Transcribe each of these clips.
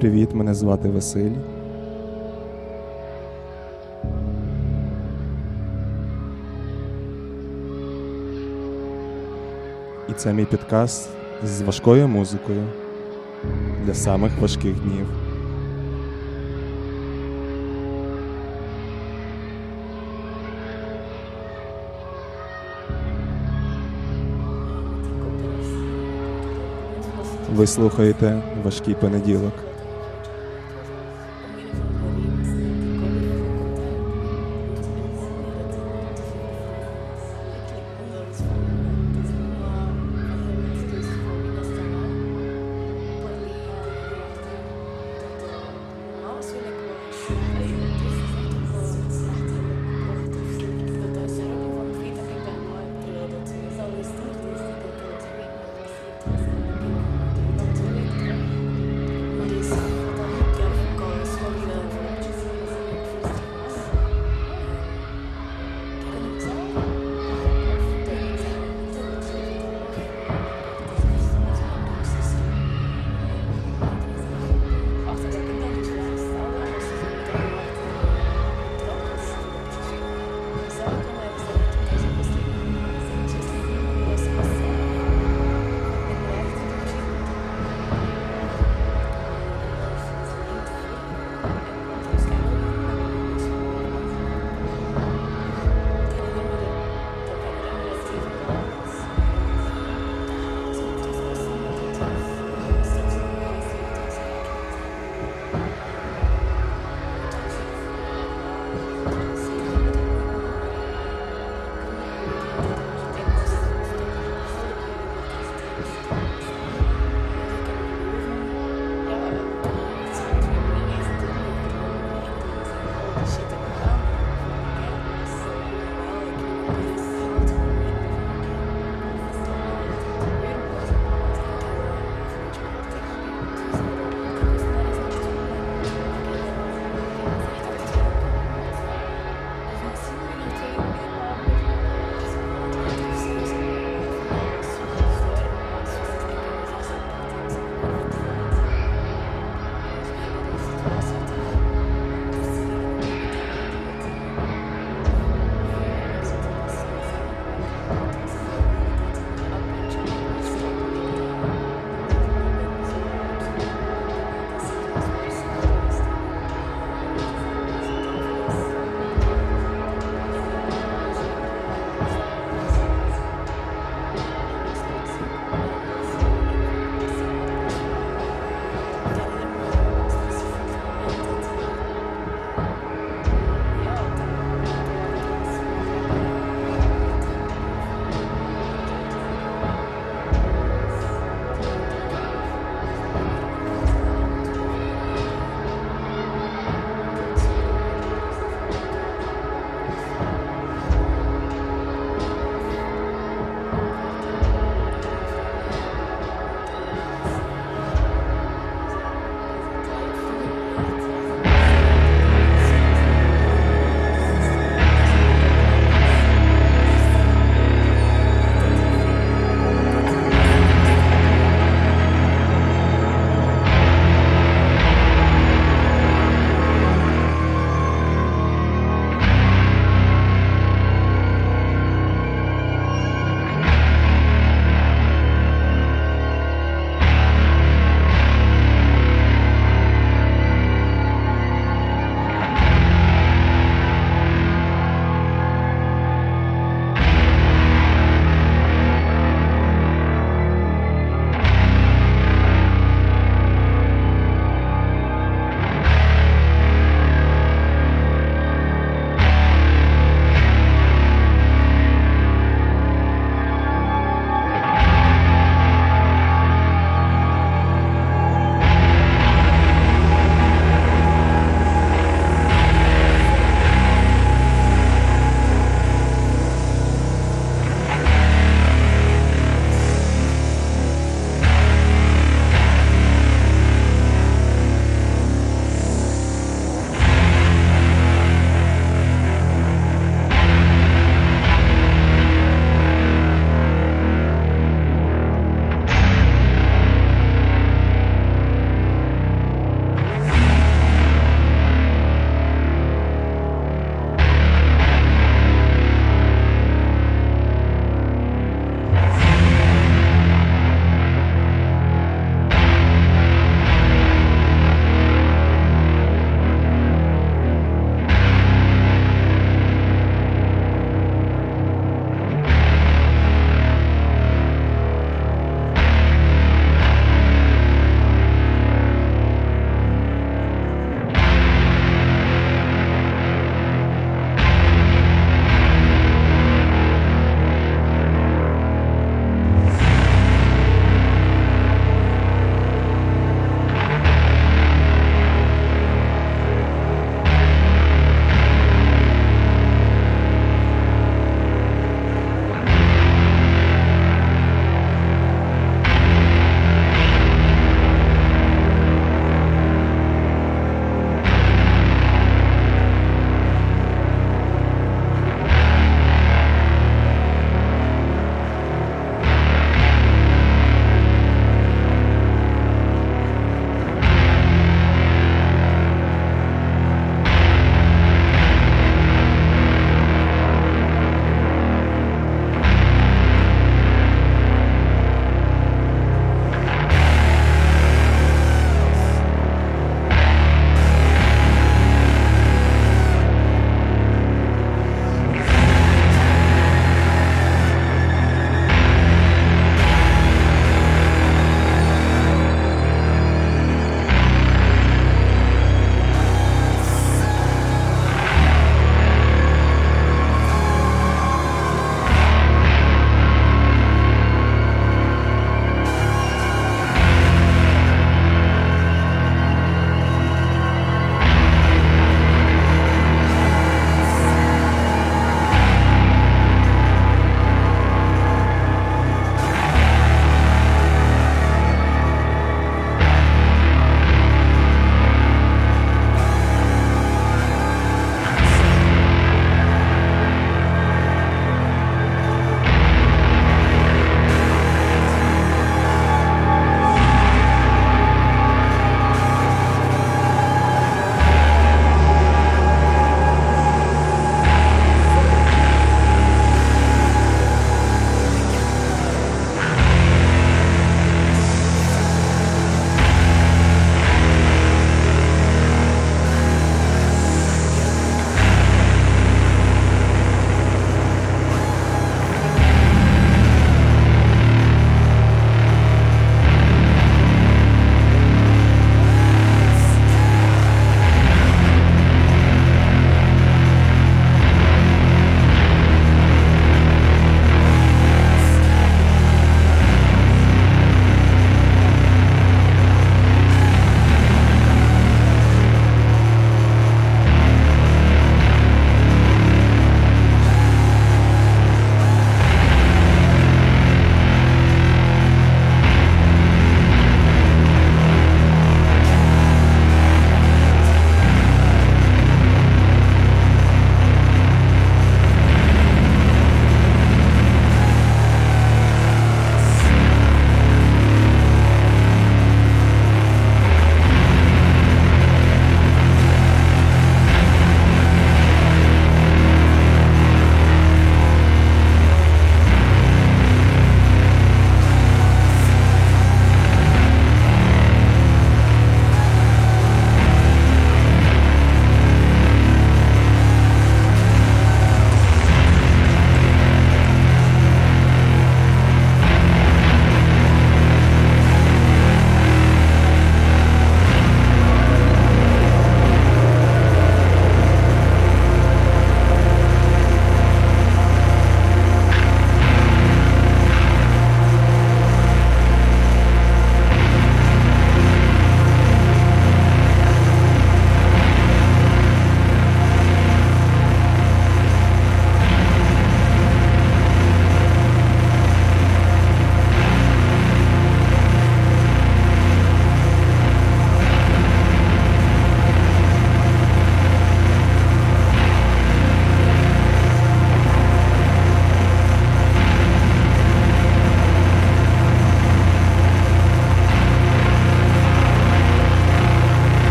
Привіт, мене звати Василь. І це мій підкаст з важкою музикою для самих важких днів. Ви слухаєте «Важкий понеділок».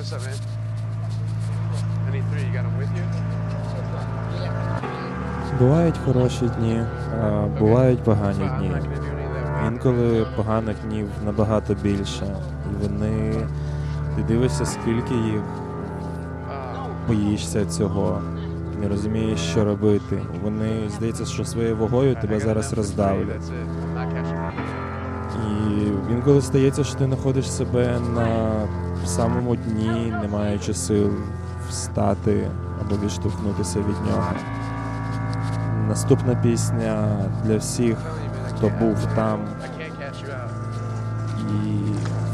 know something? I need three. You got them with you? Бувають хороші дні, а бувають погані дні. Інколи поганих днів набагато більше. І вони... Ти дивишся, скільки їх, боїшся цього, не розумієш, що робити. Вони, здається, що своєю вагою тебе зараз роздавлять. І інколи стається, що ти знаходиш себе на самому дні, не маючи сил встати або відштовхнутися від нього. Наступна пісня для всіх, хто був там, і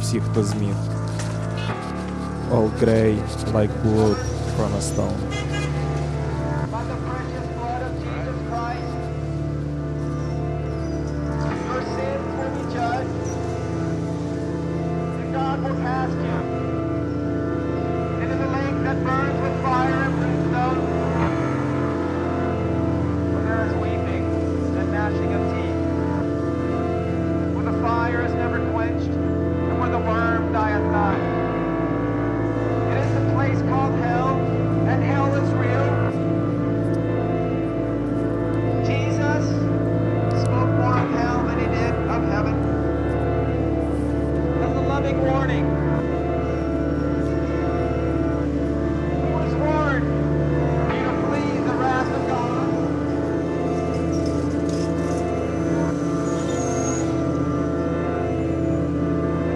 всіх, хто зміг. All grey, like blood from a stone. By the precious blood of Jesus Christ, your sins will be judged, and God will cast you into the lake that burns with fire and brimstone, where there is weeping and gnashing of teeth, where the fire is never quenched, and where the worm dieth not. Place called hell, and hell is real. Jesus spoke more of hell than he did of heaven. As a loving warning, he was warned to flee the wrath of God.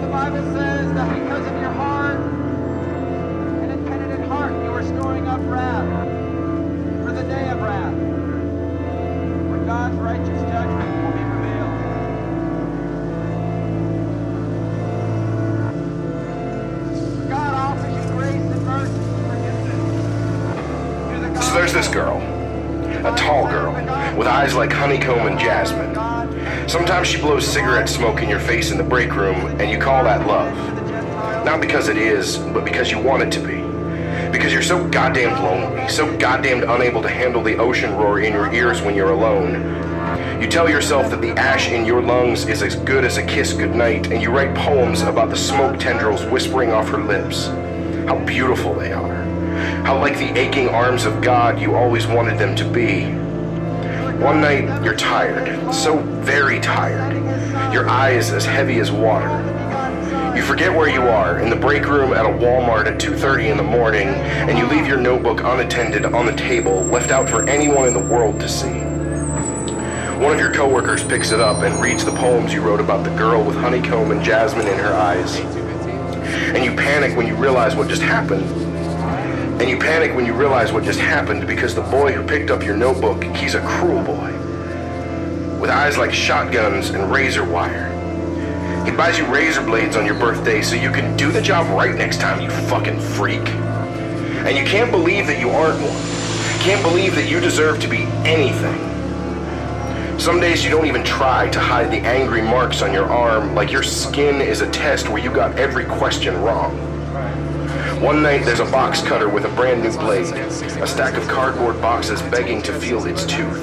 The Bible says that because of your heart, storing up wrath for the day of wrath, when God's righteous judgment will be revealed. God offers you grace and mercy and forgiveness. So there's this girl, a tall girl, with eyes like honeycomb and jasmine. Sometimes she blows cigarette smoke in your face in the break room, and you call that love. Not because it is, but because you want it to be. Because you're so goddamned lonely, so goddamned unable to handle the ocean roar in your ears when you're alone. You tell yourself that the ash in your lungs is as good as a kiss goodnight, and you write poems about the smoke tendrils whispering off her lips. How beautiful they are. How like the aching arms of God you always wanted them to be. One night, you're tired, so very tired. Your eye is as heavy as water. You forget where you are, in the break room at a Walmart at 2:30 in the morning, and you leave your notebook unattended on the table, left out for anyone in the world to see. One of your coworkers picks it up and reads the poems you wrote about the girl with honeycomb and jasmine in her eyes. And you panic when you realize what just happened. And you panic when you realize what just happened because the boy who picked up your notebook, he's a cruel boy. With eyes like shotguns and razor wire. He buys you razor blades on your birthday so you can do the job right next time, you fucking freak. And you can't believe that you aren't one. Can't believe that you deserve to be anything. Some days you don't even try to hide the angry marks on your arm, like your skin is a test where you got every question wrong. One night there's a box cutter with a brand new blade, a stack of cardboard boxes begging to feel its tooth.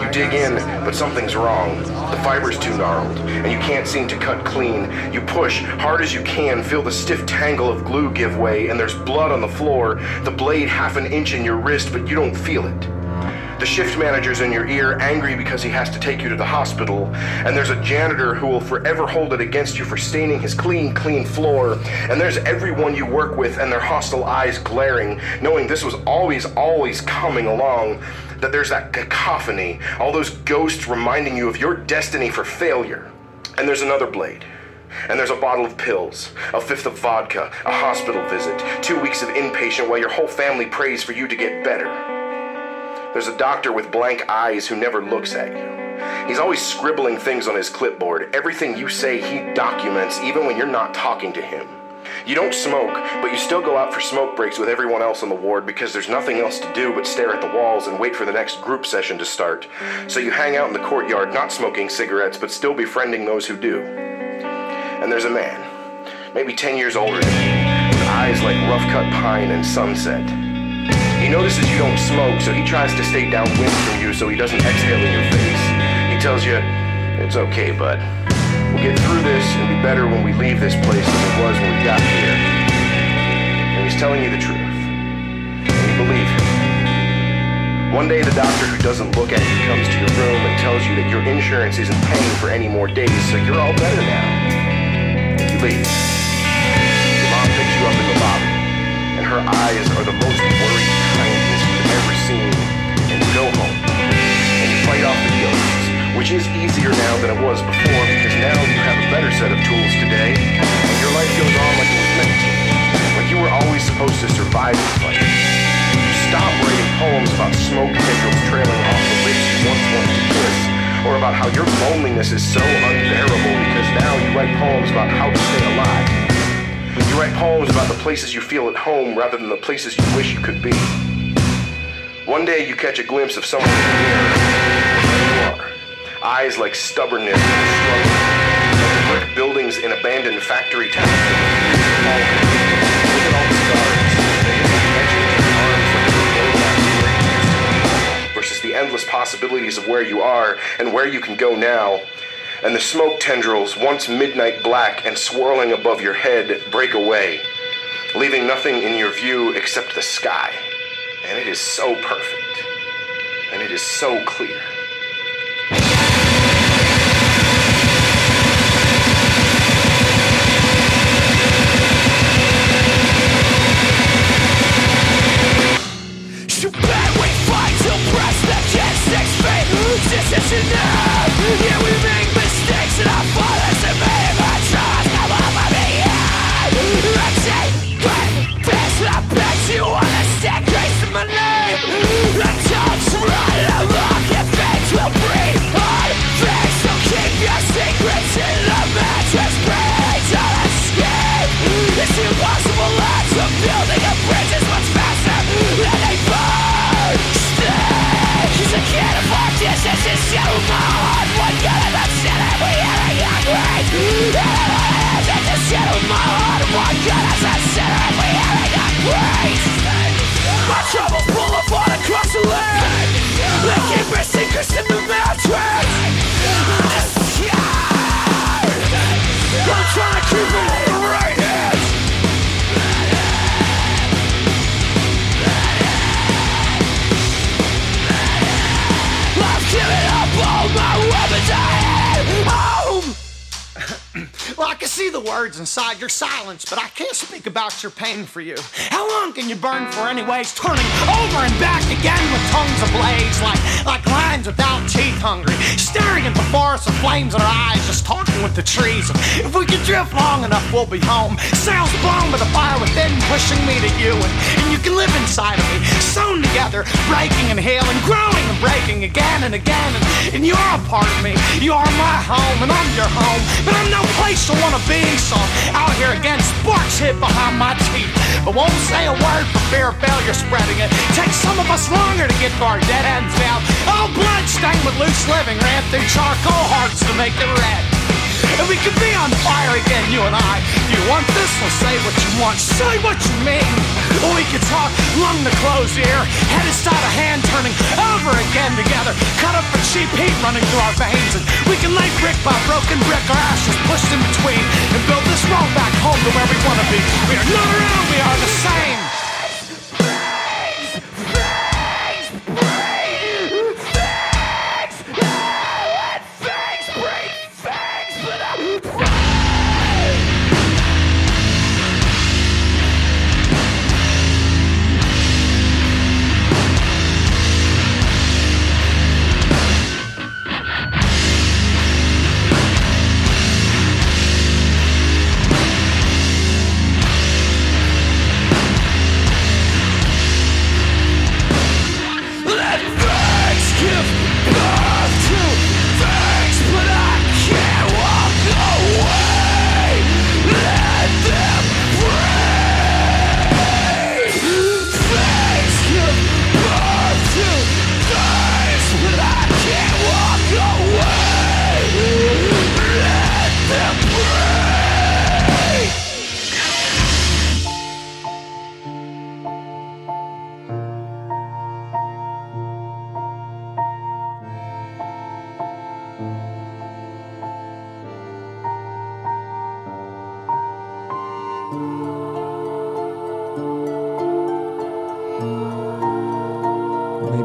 You dig in, but something's wrong. The fiber's too gnarled, and you can't seem to cut clean. You push hard as you can, feel the stiff tangle of glue give way, and there's blood on the floor, the blade half an inch in your wrist, but you don't feel it. The shift manager's in your ear, angry because he has to take you to the hospital, and there's a janitor who will forever hold it against you for staining his clean floor, and there's everyone you work with and their hostile eyes glaring, knowing this was always coming along, that there's that cacophony, all those ghosts reminding you of your destiny for failure. And there's another blade. And there's a bottle of pills, a fifth of vodka, a hospital visit, 2 weeks of inpatient while your whole family prays for you to get better. There's a doctor with blank eyes who never looks at you. He's always scribbling things on his clipboard. Everything you say he documents, even when you're not talking to him. You don't smoke, but you still go out for smoke breaks with everyone else on the ward because there's nothing else to do but stare at the walls and wait for the next group session to start. So you hang out in the courtyard, not smoking cigarettes, but still befriending those who do. And there's a man, maybe 10 years older than you, with eyes like rough-cut pine and sunset. He notices you don't smoke, so he tries to stay downwind from you so he doesn't exhale in your face. He tells you, "It's okay, bud. We'll get through this and be better when we leave this place than it was when we got here." he's telling you the truth. You believe him. One day the doctor who doesn't look at you comes to your room and tells you that your insurance isn't paying for any more days, so you're all better now. You leave. Your mom picks you up in the lobby, and her eyes are the most worried kindness you've ever seen, and you go home, and you fight off the ghosts, which is easier now than it was before, because now you have a better set of tools today, and your life goes on like it was meant to. Like you were always supposed to survive the fight. You stop writing poems about smoke tendrils trailing off the lips you once wanted to kiss, or about how your loneliness is so unbearable, because now you write poems about how to stay alive. You write poems about the places you feel at home rather than the places you wish you could be. One day you catch a glimpse of someone in the mirror, and you are. Eyes like stubbornness and struggle, like brick buildings in abandoned factory towns. Look at all the scars. They have been etching in your arms like the roadmap versus the endless possibilities of where you are and where you can go now. And the smoke tendrils, once midnight black and swirling above your head, break away, leaving nothing in your view except the sky. And it is so perfect. And it is so clear. Too bad we fight to press the kids 6 feet. This is enough. Yeah, we make mistakes and our fathers have made our trust. Come over me, yeah. I take great piss and I bet you on a staircase in my name. The dogs run along, your veins will breathe on things. So keep your secrets in the mattress. Bridge on a skin. It's the impossible odds of building a bridge is much faster than a can't afford this, this is so hard. One gun in the city, we are a young race. This is so hard. One gun in the city, we are a young race. My troubles pull up on across the land. They keep my secrets in the mattress. This is hard. I'm trying to keep it in the right hand. All my weapons I had home. Well, I can see the words inside your silence, but I can't speak about your pain for you. How long can you burn for anyways? Turning over and back again with tongues ablaze, like lions without teeth hungry, staring at the forest of flames in our eyes, just talking with the trees. If we can drift long enough, we'll be home. Sails blown by the fire within, pushing me to you, and you can live inside of me, sewn together, breaking and healing, growing and breaking again and again, and you're a part of me. You are my home, and I'm your home, but I'm no place to want to be, so out here again, sparks hit behind my teeth, but won't say a word for fear of failure spreading it. Takes some of us longer to get to our dead ends down. Oh, blood stained with loose living, ran through charcoal hearts to make it red. And we could be on fire again, you and I. If you want this, well, say what you want, say what you mean. We could talk lung to closed ear, head inside a hand turning over again together. Cut up for cheap heat running through our veins. And we can lay brick by broken brick, our ashes pushed in between. And build this road back home to where we want to be. We are not around, we are the same.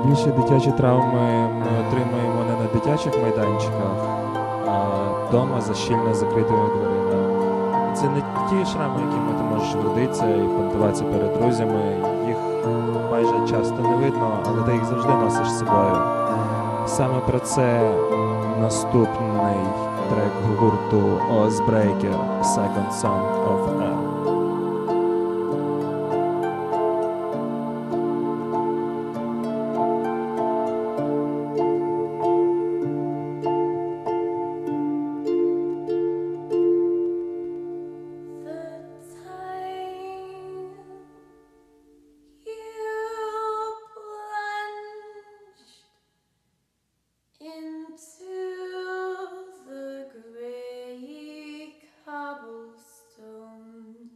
Найбільші дитячі травми ми отримуємо не на дитячих майданчиках, а вдома за щільно закритими дверима. Це не ті шрами, якими ти можеш гордитися і понтуватися перед друзями. Їх майже часто не видно, але ти їх завжди носиш з собою. Саме про це наступний трек гурту Ozbreaker «Second Song of Earth». Into the grey cobblestone.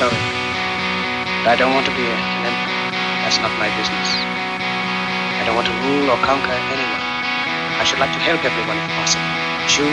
sorry. But I don't want to be an emperor. That's not my business. I don't want to rule or conquer anyone. I should like to help everyone if possible. Jew,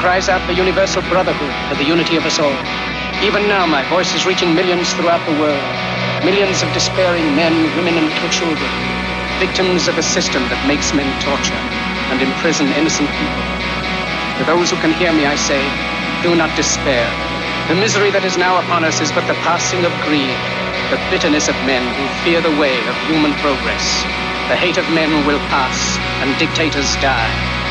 Cries out for universal brotherhood, for the unity of us all. Even now my voice is reaching millions throughout the world. Millions of despairing men, women and little children. Victims of a system that makes men torture and imprison innocent people. To those who can hear me I say, do not despair. The misery that is now upon us is but the passing of greed. The bitterness of men who fear the way of human progress. The hate of men will pass and dictators die.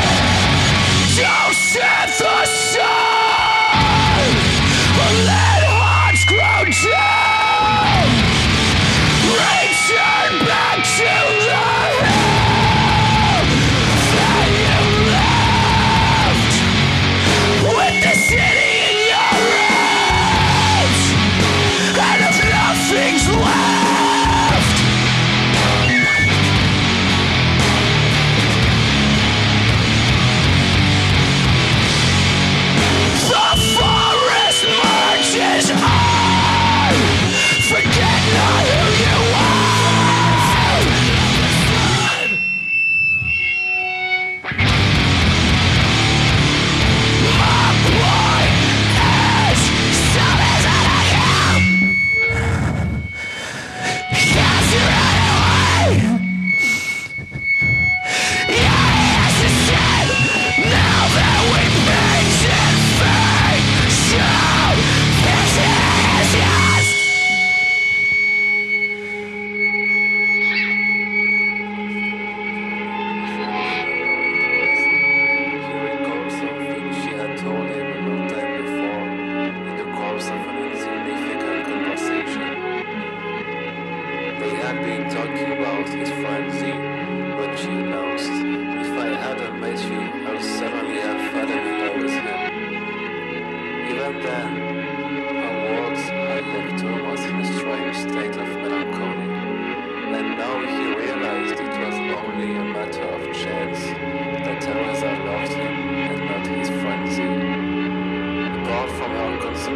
So set the sun! Let hearts grow down! Return back to the realm that you left! With the city! Things left. The forest marches on. Forget not who you are. My point is, some is then, awards I looked to was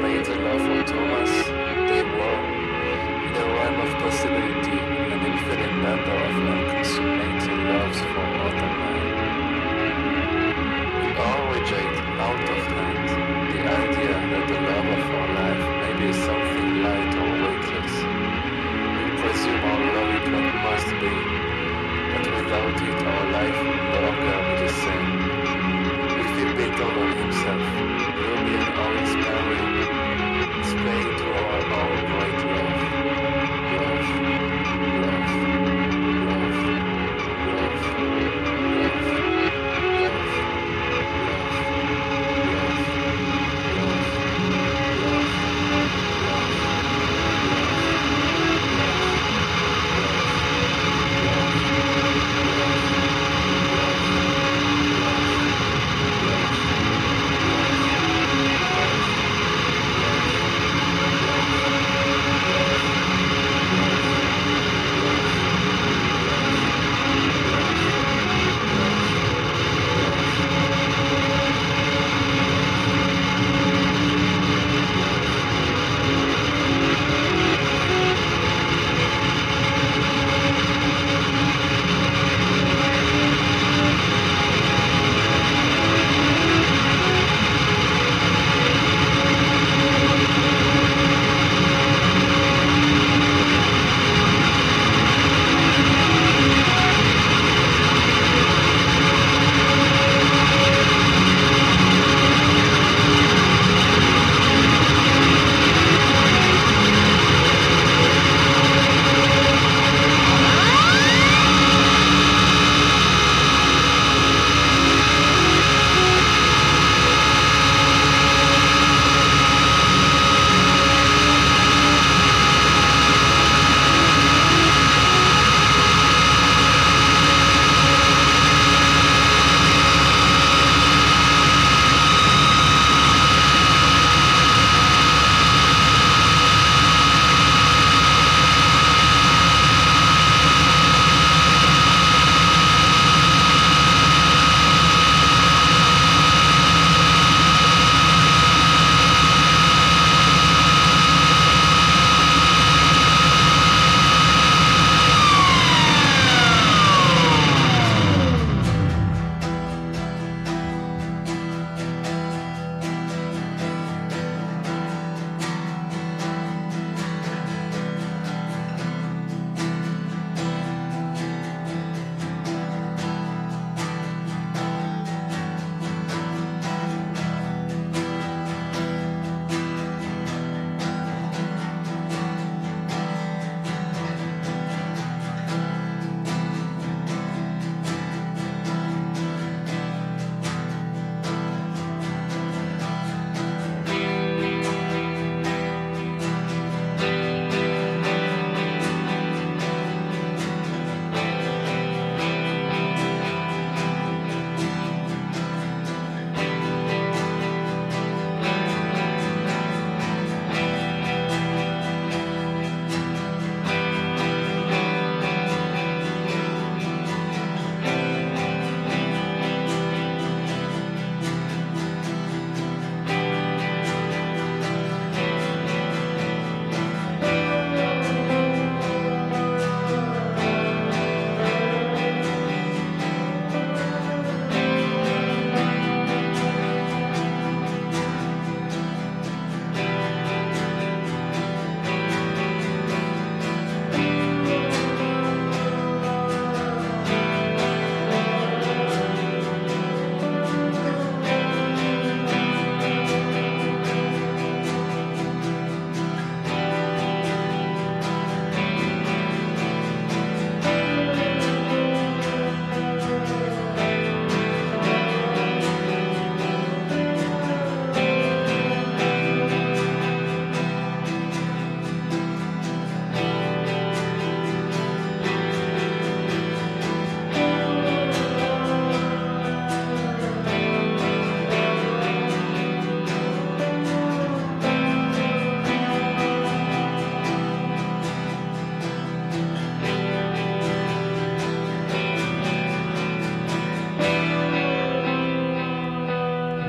made the love of Thomas, they were in the realm of possibility, an infinite number of unconsummated loves for other men. We all reject out of hand the idea that the love of our life may be something light or weightless. We presume our love is what must be, but without it our life will no longer be the same. If he bent over himself, European or inspiring, is playing to our great love. Love, love, love, love, love, love.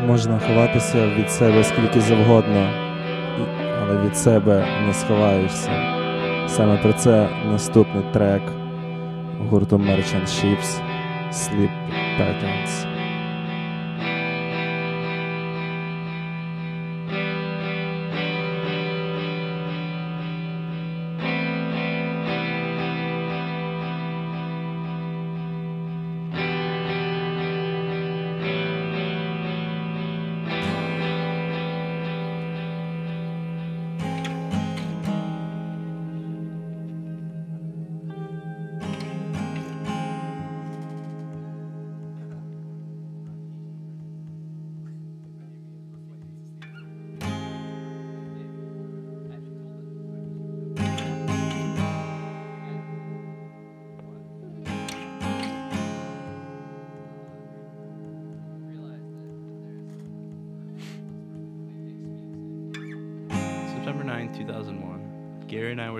Можна ховатися від себе скільки завгодно, але від себе не сховаєшся. Саме про це наступний трек гурту Merchant Ships Sleep Patterns.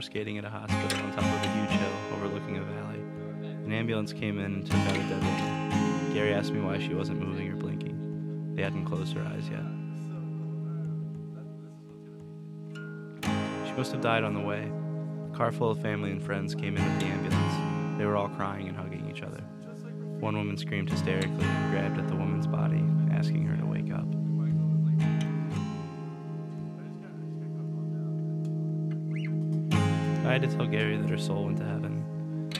We're skating at a hospital on top of a huge hill overlooking a valley. An ambulance came in and took out a dead woman. Gary asked me why she wasn't moving or blinking. They hadn't closed her eyes yet. She must have died on the way. A car full of family and friends came in with the ambulance. They were all crying and hugging each other. One woman screamed hysterically and grabbed at the woman's body, asking her to wake up. I had to tell Gary that her soul went to heaven.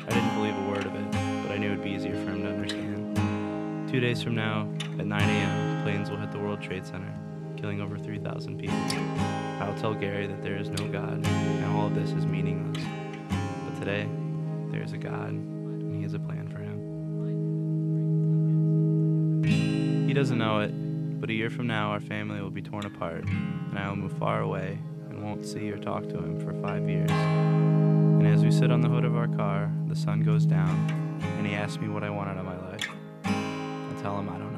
I didn't believe a word of it, but I knew it'd be easier for him to understand. 2 days from now, at 9 a.m., planes will hit the World Trade Center, killing over 3,000 people. I'll tell Gary that there is no God, and all of this is meaningless. But today, there is a God, and he has a plan for him. He doesn't know it, but a year from now, our family will be torn apart, and I will move far away, won't see or talk to him for 5 years. And as we sit on the hood of our car, the sun goes down, and he asks me what I want out of my life. I tell him I don't know.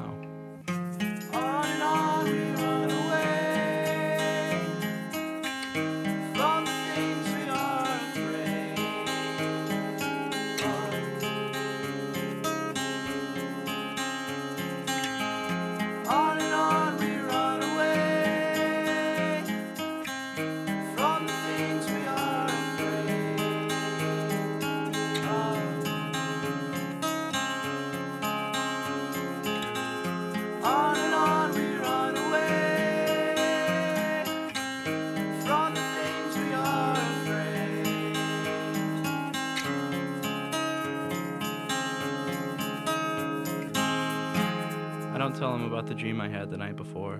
Tell him about the dream I had the night before,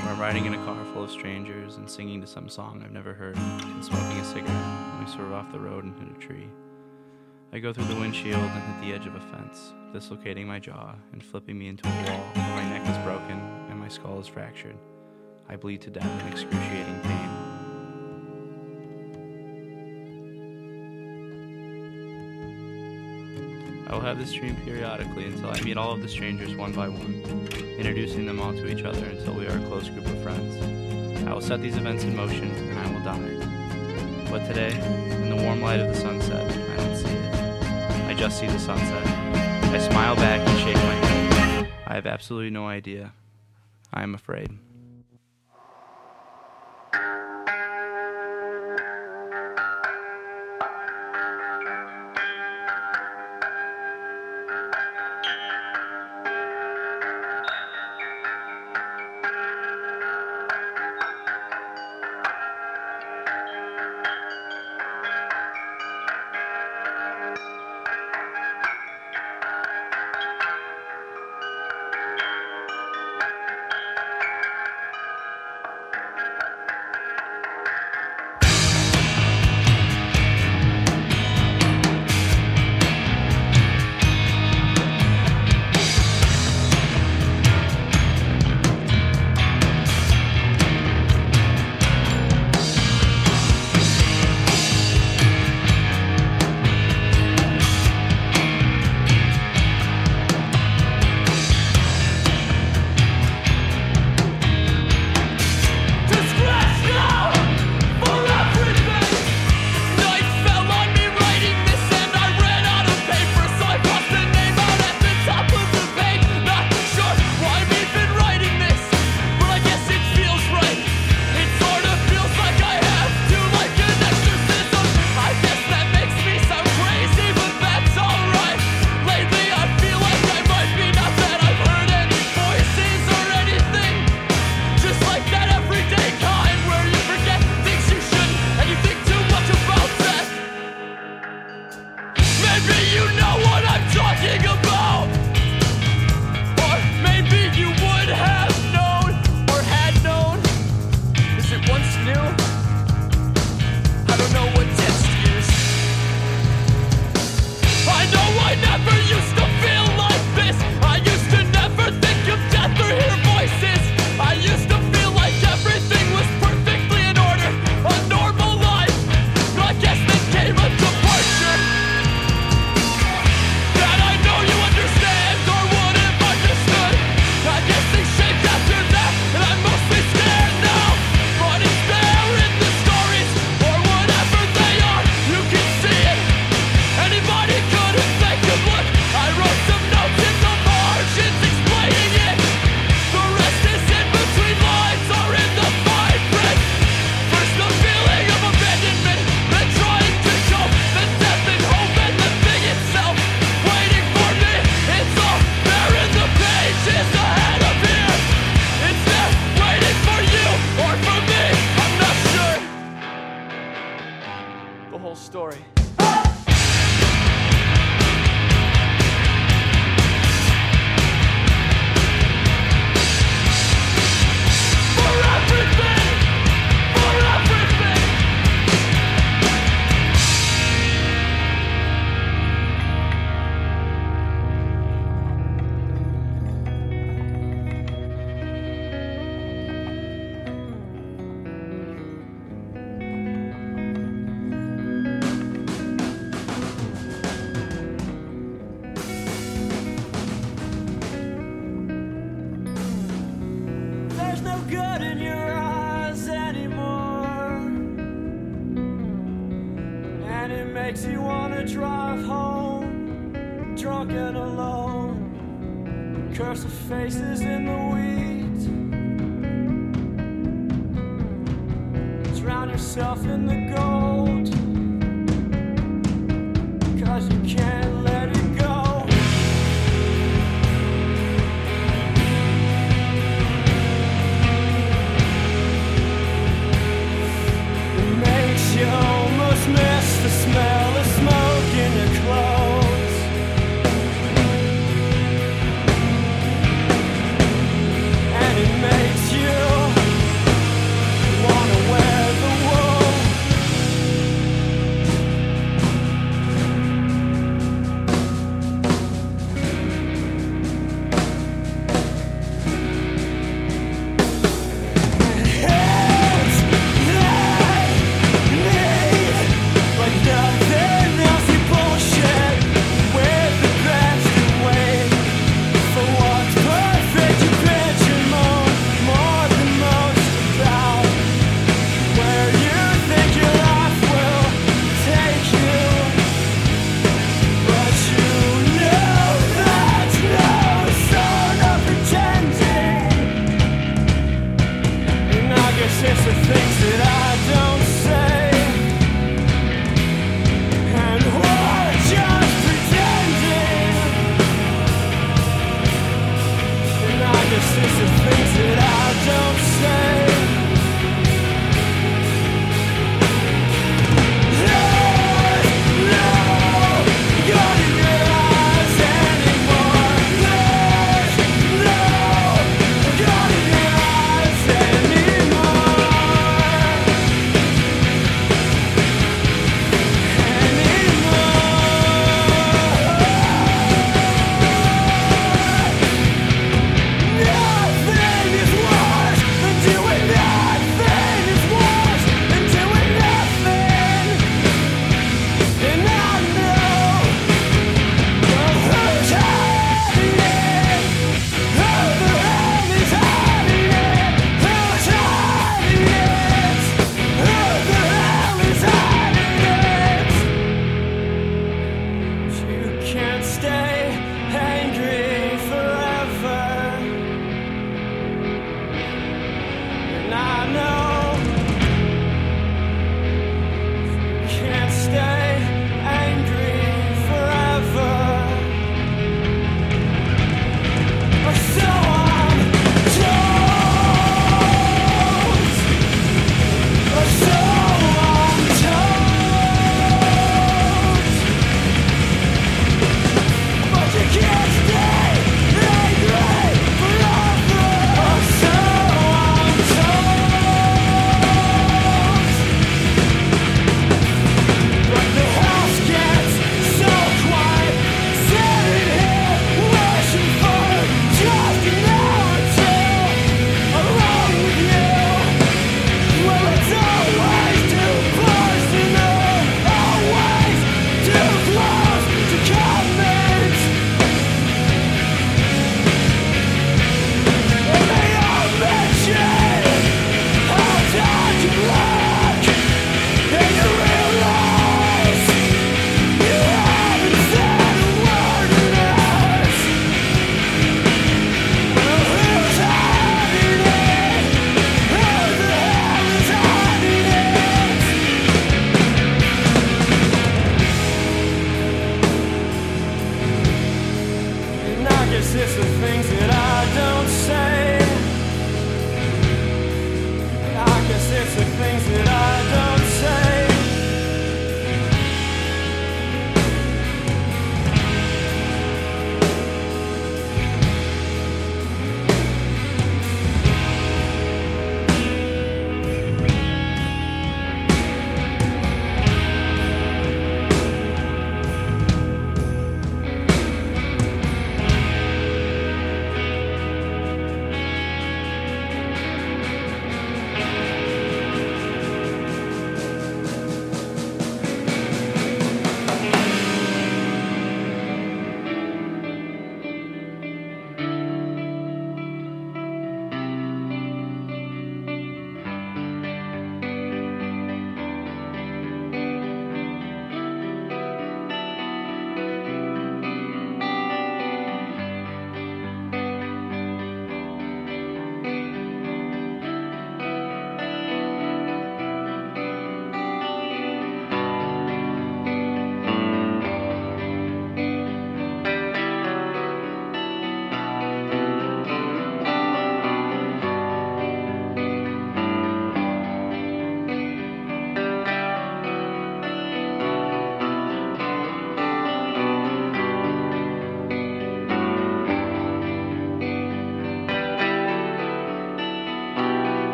where I'm riding in a car full of strangers and singing to some song I've never heard and smoking a cigarette, and we swerve off the road and hit a tree. I go through the windshield and hit the edge of a fence, dislocating my jaw and flipping me into a wall where my neck is broken and my skull is fractured. I bleed to death in excruciating pain. I will have this dream periodically until I meet all of the strangers one by one, introducing them all to each other until we are a close group of friends. I will set these events in motion, and I will die. But today, in the warm light of the sunset, I don't see it. I just see the sunset. I smile back and shake my head. I have absolutely no idea. I am afraid. story. Makes you wanna wear the wool.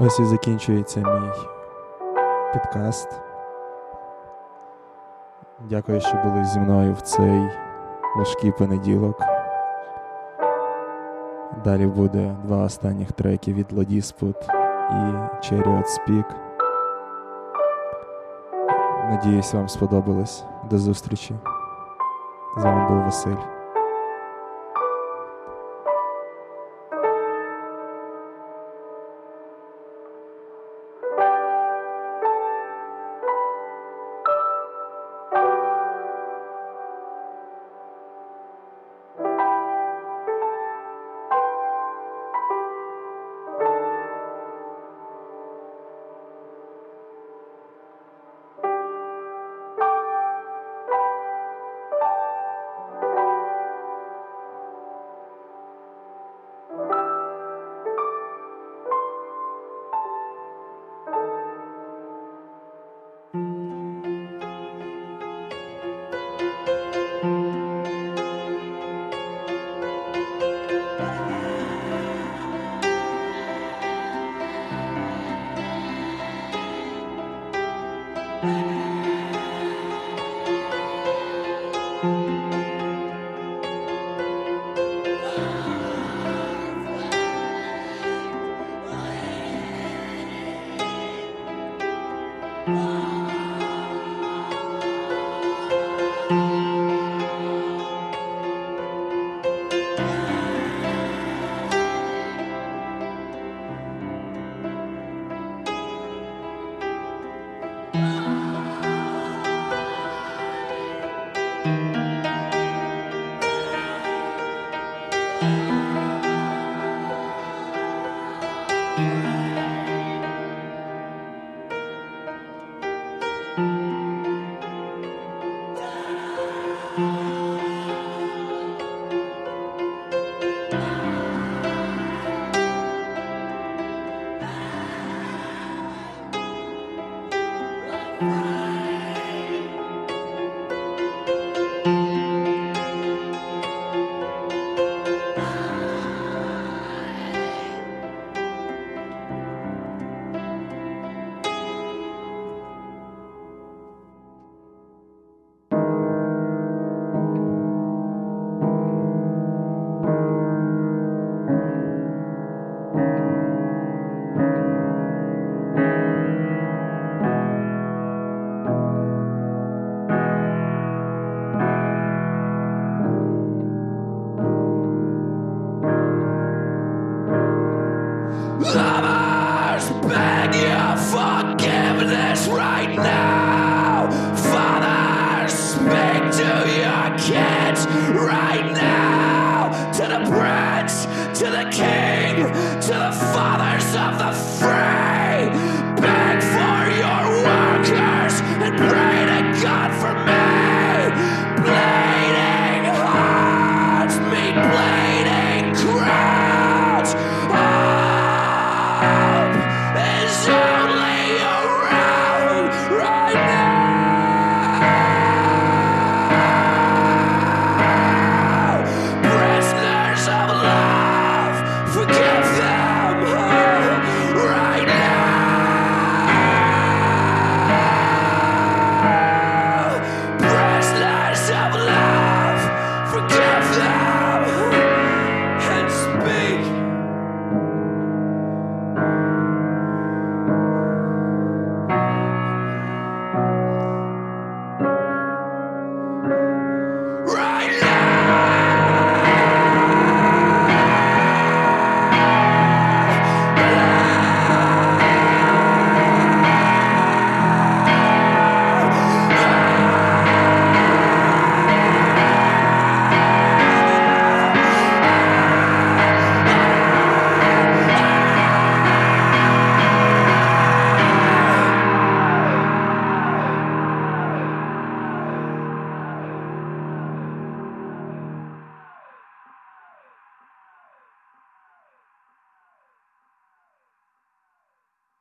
Ось і закінчується мій підкаст. Дякую, що були зі мною в цей важкий понеділок. Далі буде два останніх треки від Лодіспут і Черіот Спік. Надіюсь, вам сподобалось. До зустрічі. З вами був Василь. To the king, to the fathers of the